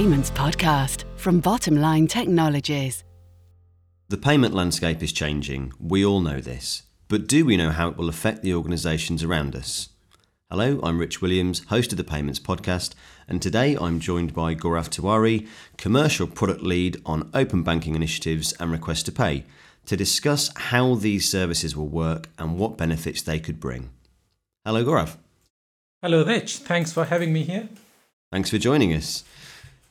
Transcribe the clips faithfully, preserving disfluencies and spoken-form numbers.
Payments Podcast from Bottomline Technologies. The payment landscape is changing. We all know this. But do we know how it will affect the organisations around us? Hello, I'm Rich Williams, host of the Payments Podcast, and today I'm joined by Gaurav Tiwari, Commercial Product Lead on Open Banking Initiatives and Request to Pay, to discuss how these services will work and what benefits they could bring. Hello, Gaurav. Hello, Rich. Thanks for having me here. Thanks for joining us.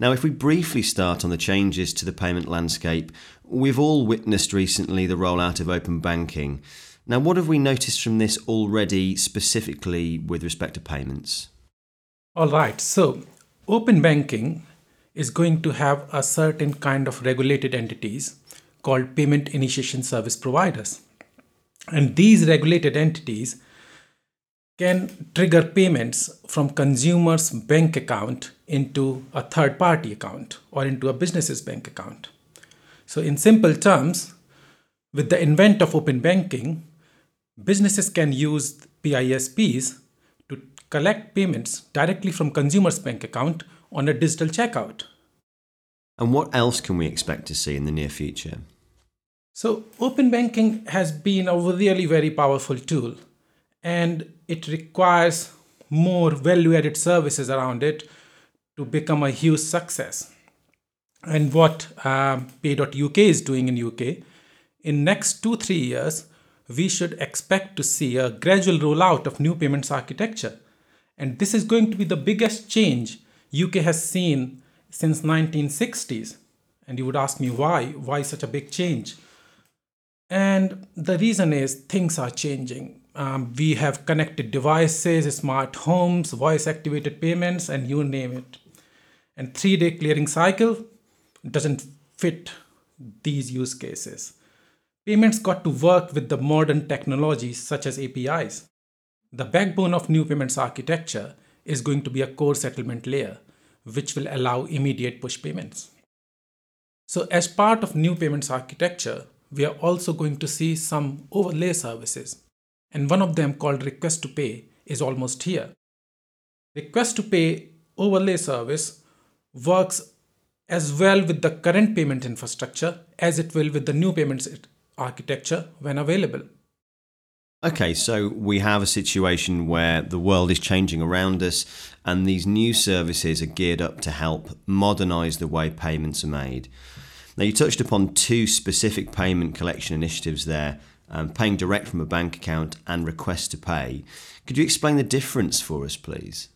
Now, if we briefly start on the changes to the payment landscape, we've all witnessed recently the rollout of open banking. Now, what have we noticed from this already, specifically with respect to payments? All right. So, open banking is going to have a certain kind of regulated entities called payment initiation service providers. And these regulated entities can trigger payments from consumers' bank account into a third-party account or into a business's bank account. So in simple terms, with the advent of open banking, businesses can use P I S Ps to collect payments directly from consumers' bank account on a digital checkout. And what else can we expect to see in the near future? So open banking has been a really very powerful tool, and it requires more value-added services around it to become a huge success. And what uh, Pay dot U K is doing in U K, in next two, three years, we should expect to see a gradual rollout of new payments architecture. And this is going to be the biggest change U K has seen since nineteen sixties. And you would ask me why, why such a big change? And the reason is things are changing. Um, we have connected devices, smart homes, voice-activated payments, and you name it. And three-day clearing cycle doesn't fit these use cases. Payments got to work with the modern technologies such as A P Is. The backbone of new payments architecture is going to be a core settlement layer, which will allow immediate push payments. So as part of new payments architecture, we are also going to see some overlay services. And one of them, called Request to Pay, is almost here. Request to Pay overlay service works as well with the current payment infrastructure as it will with the new payments architecture when available. Okay, so we have a situation where the world is changing around us and these new services are geared up to help modernize the way payments are made. Now, you touched upon two specific payment collection initiatives there, Um, paying direct from a bank account and request to pay. Could you explain the difference for us, please?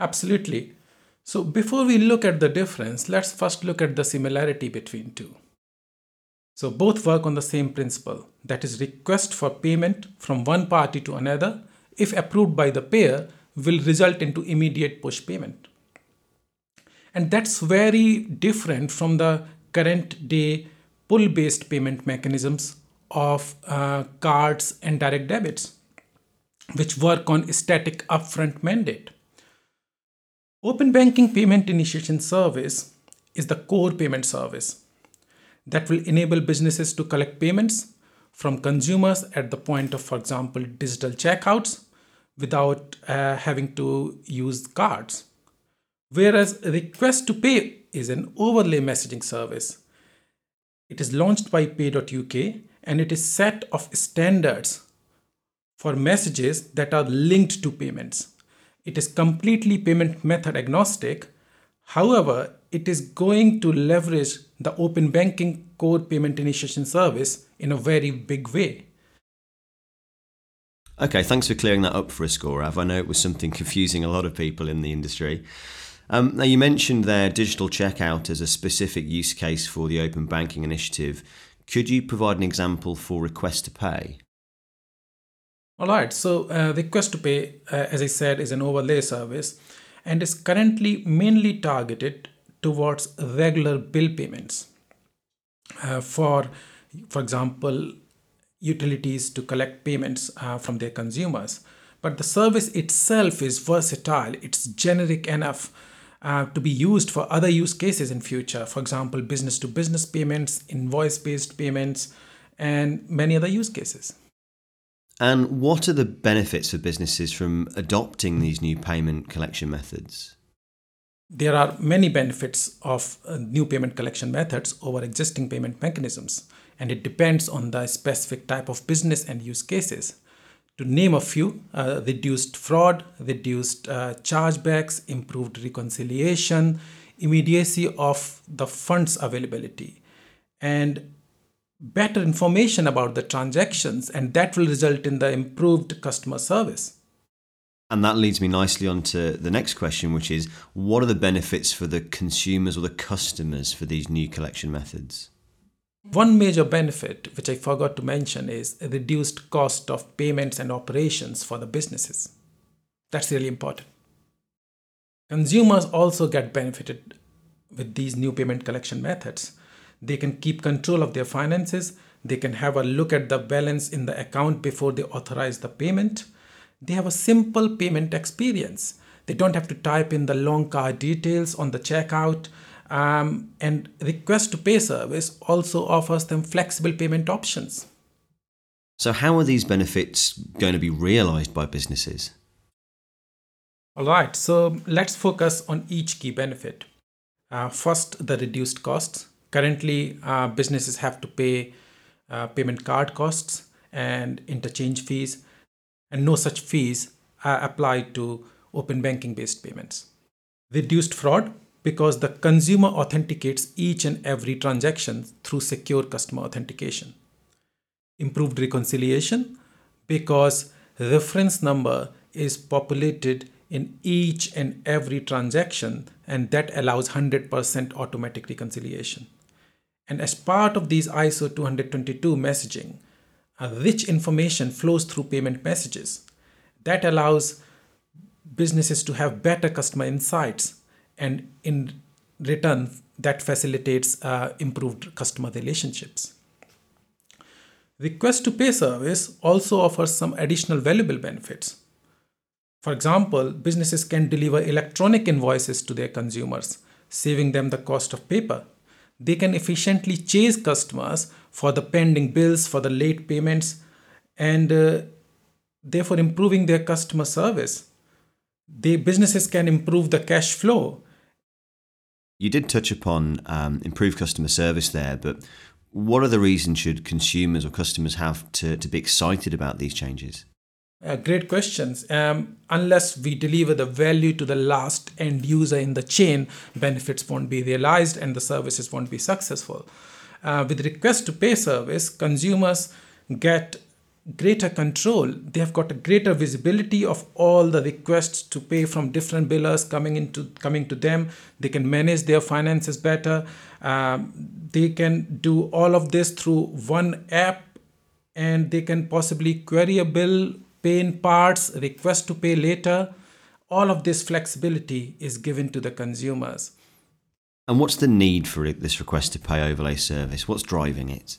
Absolutely. So before we look at the difference, let's first look at the similarity between two. So both work on the same principle, that is, request for payment from one party to another, if approved by the payer, will result into immediate push payment. And that's very different from the current day pull-based payment mechanisms of uh, cards and direct debits, which work on static upfront mandate. Open banking payment initiation service is the core payment service that will enable businesses to collect payments from consumers at the point of, for example, digital checkouts without uh, having to use cards. Whereas Request to Pay is an overlay messaging service. It is launched by Pay dot U K, and it is a set of standards for messages that are linked to payments. It is completely payment method agnostic. However, it is going to leverage the open banking core payment initiation service in a very big way. Okay, thanks for clearing that up for us, Gaurav. I know it was something confusing a lot of people in the industry. Um, now, you mentioned there digital checkout as a specific use case for the open banking initiative. Could you provide an example for Request to Pay? All right. So uh, Request to Pay, uh, as I said, is an overlay service and is currently mainly targeted towards regular bill payments uh, for, for example, utilities to collect payments uh, from their consumers. But the service itself is versatile. It's generic enough Uh, to be used for other use cases in future, for example, business-to-business payments, invoice-based payments, and many other use cases. And what are the benefits for businesses from adopting these new payment collection methods? There are many benefits of new payment collection methods over existing payment mechanisms, and it depends on the specific type of business and use cases. To name a few, uh, reduced fraud, reduced uh, chargebacks, improved reconciliation, immediacy of the funds availability, and better information about the transactions, and that will result in the improved customer service. And that leads me nicely on to the next question, which is, what are the benefits for the consumers or the customers for these new collection methods? One major benefit, which I forgot to mention, is a reduced cost of payments and operations for the businesses. That's really important. Consumers also get benefited with these new payment collection methods. They can keep control of their finances. They can have a look at the balance in the account before they authorize the payment. They have a simple payment experience. They don't have to type in the long card details on the checkout. Um, and Request to Pay service also offers them flexible payment options. So how are these benefits going to be realized by businesses? All right, so let's focus on each key benefit. Uh, first, the reduced costs. Currently, uh, businesses have to pay uh, payment card costs and interchange fees. And no such fees are applied to open banking-based payments. Reduced fraud, because the consumer authenticates each and every transaction through secure customer authentication. Improved reconciliation, because reference number is populated in each and every transaction, and that allows one hundred percent automatic reconciliation. And as part of these I S O two twenty-two messaging, rich information flows through payment messages. That allows businesses to have better customer insights, and in return, that facilitates uh, improved customer relationships. Request to Pay service also offers some additional valuable benefits. For example, businesses can deliver electronic invoices to their consumers, saving them the cost of paper. They can efficiently chase customers for the pending bills, for the late payments, and uh, therefore improving their customer service. The businesses can improve the cash flow. You did touch upon um, improved customer service there, but what other reasons should consumers or customers have to, to be excited about these changes? Uh, great questions. Um, unless we deliver the value to the last end user in the chain, benefits won't be realized and the services won't be successful. Uh, with Request to Pay service, consumers get greater control. They have got a greater visibility of all the requests to pay from different billers coming into coming to them. They can manage their finances better. Um, they can do all of this through one app, and they can possibly query a bill, pay in parts, request to pay later. All of this flexibility is given to the consumers. And what's the need for this Request to Pay overlay service? What's driving it?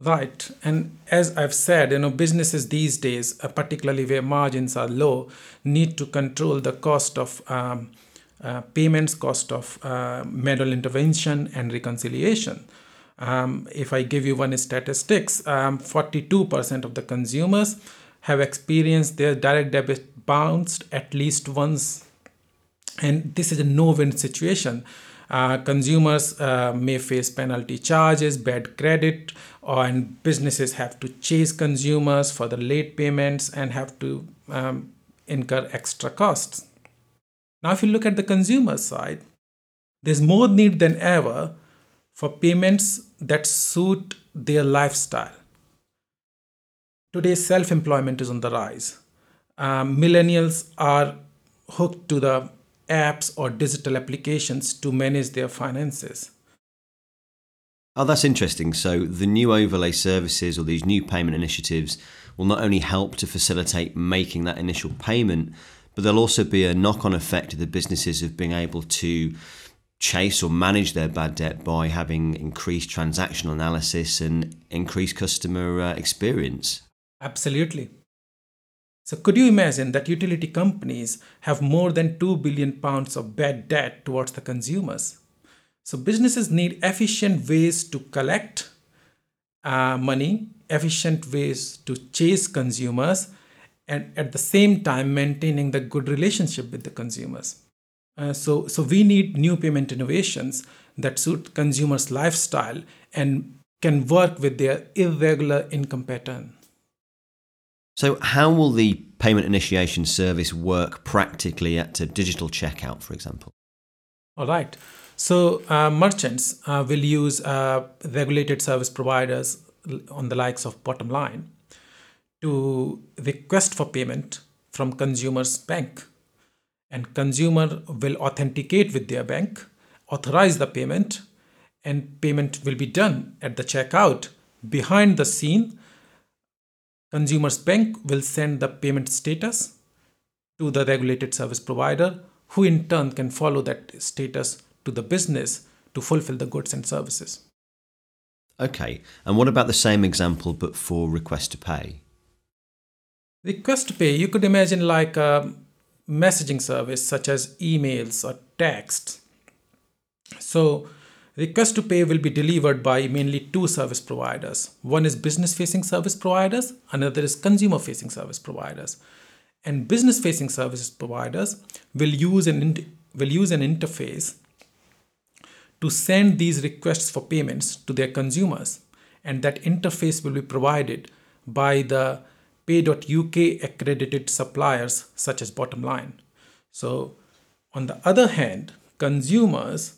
Right. And as I've said, you know, businesses these days, particularly where margins are low, need to control the cost of um, uh, payments, cost of uh, manual intervention and reconciliation. Um, if I give you one statistics, um, forty-two percent of the consumers have experienced their direct debit bounced at least once. And this is a no-win situation. Uh, consumers uh, may face penalty charges, bad credit, or, and businesses have to chase consumers for the late payments and have to um, incur extra costs. Now, if you look at the consumer side, there's more need than ever for payments that suit their lifestyle. Today, self-employment is on the rise. Um, millennials are hooked to the apps or digital applications to manage their finances. Oh, that's interesting. So the new overlay services or these new payment initiatives will not only help to facilitate making that initial payment, but there'll also be a knock-on effect to the businesses of being able to chase or manage their bad debt by having increased transactional analysis and increased customer uh, experience. Absolutely. So could you imagine that utility companies have more than two billion pounds of bad debt towards the consumers? So businesses need efficient ways to collect uh, money, efficient ways to chase consumers, and at the same time maintaining the good relationship with the consumers. Uh, so, so we need new payment innovations that suit consumers' lifestyle and can work with their irregular income pattern. So how will the payment initiation service work practically at a digital checkout, for example? All right. So uh, merchants uh, will use uh, regulated service providers on the likes of Bottomline to request for payment from consumers' bank. And consumer will authenticate with their bank, authorize the payment, and payment will be done at the checkout. Behind the scene, consumer's bank will send the payment status to the regulated service provider, who in turn can follow that status to the business to fulfill the goods and services. Okay, and what about the same example but for request to pay? Request to pay, you could imagine like a messaging service such as emails or texts. So request to pay will be delivered by mainly two service providers. One is business-facing service providers, another is consumer-facing service providers. And business-facing service providers will use an will use an interface to send these requests for payments to their consumers. And that interface will be provided by the Pay dot U K accredited suppliers such as Bottomline. So on the other hand, consumers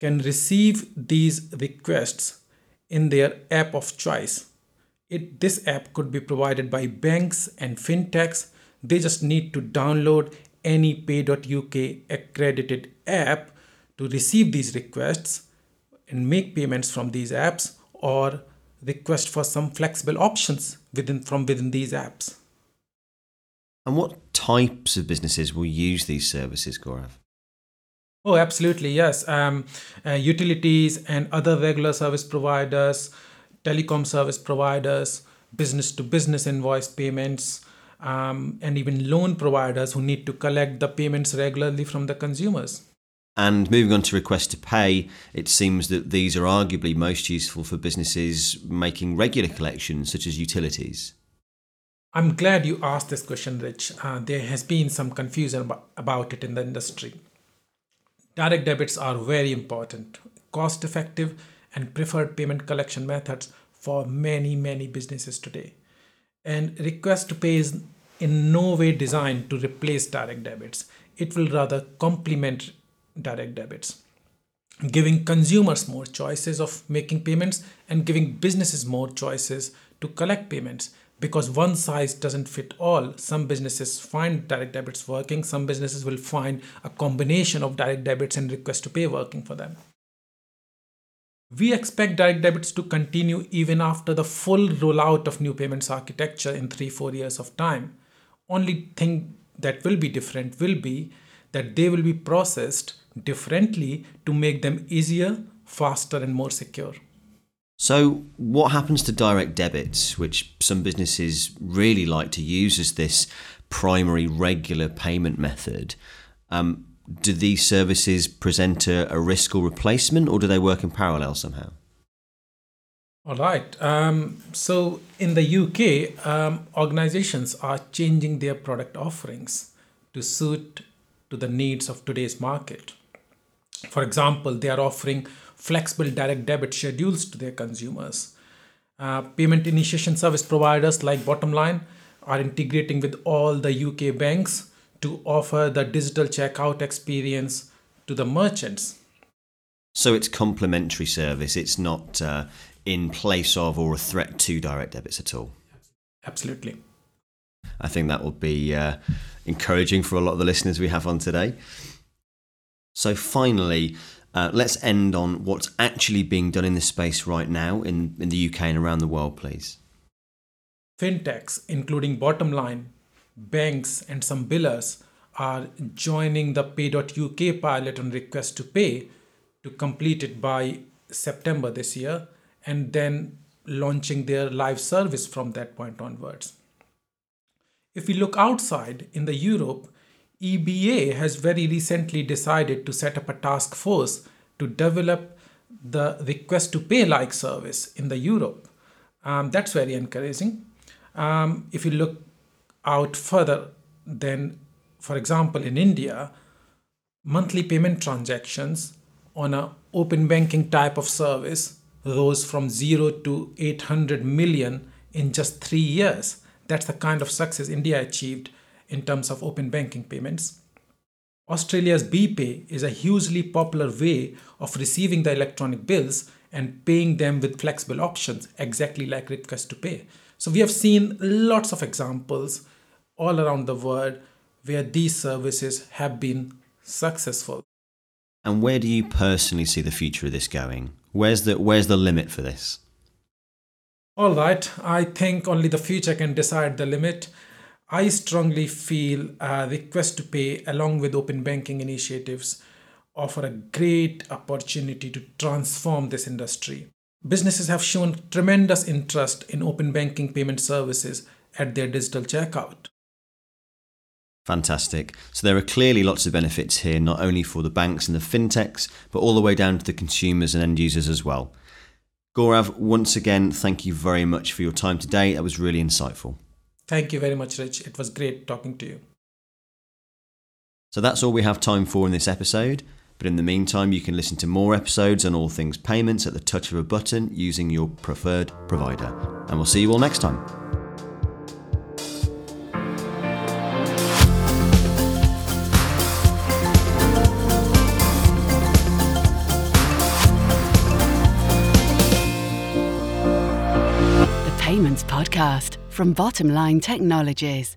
can receive these requests in their app of choice. It, this app could be provided by banks and fintechs. They just need to download any Pay dot U K accredited app to receive these requests and make payments from these apps, or request for some flexible options within from within these apps. And what types of businesses will use these services, Gaurav? Oh, absolutely, yes. Um, uh, utilities and other regular service providers, telecom service providers, business-to-business invoice payments, um, and even loan providers who need to collect the payments regularly from the consumers. And moving on to request to pay, it seems that these are arguably most useful for businesses making regular collections, such as utilities. I'm glad you asked this question, Rich. Uh, there has been some confusion about it in the industry. Direct debits are very important, cost-effective, and preferred payment collection methods for many, many businesses today. And request to pay is in no way designed to replace direct debits. It will rather complement direct debits, giving consumers more choices of making payments and giving businesses more choices to collect payments, because one size doesn't fit all. Some businesses find direct debits working. Some businesses will find a combination of direct debits and request to pay working for them. We expect direct debits to continue even after the full rollout of new payments architecture in three, four years of time. Only thing that will be different will be that they will be processed differently to make them easier, faster, and more secure. So what happens to direct debits, which some businesses really like to use as this primary regular payment method? Um, do these services present a, a risk or replacement, or do they work in parallel somehow? All right. Um, so in the U K, um, organizations are changing their product offerings to suit to the needs of today's market. For example, they are offering flexible direct debit schedules to their consumers. Uh, payment initiation service providers like Bottomline are integrating with all the U K banks to offer the digital checkout experience to the merchants. So it's complementary service. It's not uh, in place of or a threat to direct debits at all. Absolutely. I think that will be uh, encouraging for a lot of the listeners we have on today. So finally, uh, let's end on what's actually being done in this space right now in, in the U K and around the world, please. Fintechs, including Bottomline, banks and some billers, are joining the Pay dot U K pilot on request to pay to complete it by September this year, and then launching their live service from that point onwards. If we look outside in the Europe, E B A has very recently decided to set up a task force to develop the request to pay like service in the Europe. Um, that's very encouraging. Um, if you look out further, then for example in India, Monthly payment transactions on an open banking type of service rose from zero to eight hundred million in just three years. That's the kind of success India achieved in terms of open banking payments. Australia's BPay is a hugely popular way of receiving the electronic bills and paying them with flexible options, exactly like Request to Pay. So we have seen lots of examples all around the world where these services have been successful. And where do you personally see the future of this going? Where's the where's the limit for this? All right, I think only the future can decide the limit. I strongly feel uh, Request to Pay, along with open banking initiatives, offer a great opportunity to transform this industry. Businesses have shown tremendous interest in open banking payment services at their digital checkout. Fantastic. So there are clearly lots of benefits here, not only for the banks and the fintechs, but all the way down to the consumers and end users as well. Gaurav, once again, thank you very much for your time today. That was really insightful. Thank you very much, Rich. It was great talking to you. So that's all we have time for in this episode. But in the meantime, you can listen to more episodes on all things payments at the touch of a button using your preferred provider. And we'll see you all next time. Payments Podcast from Bottomline Technologies.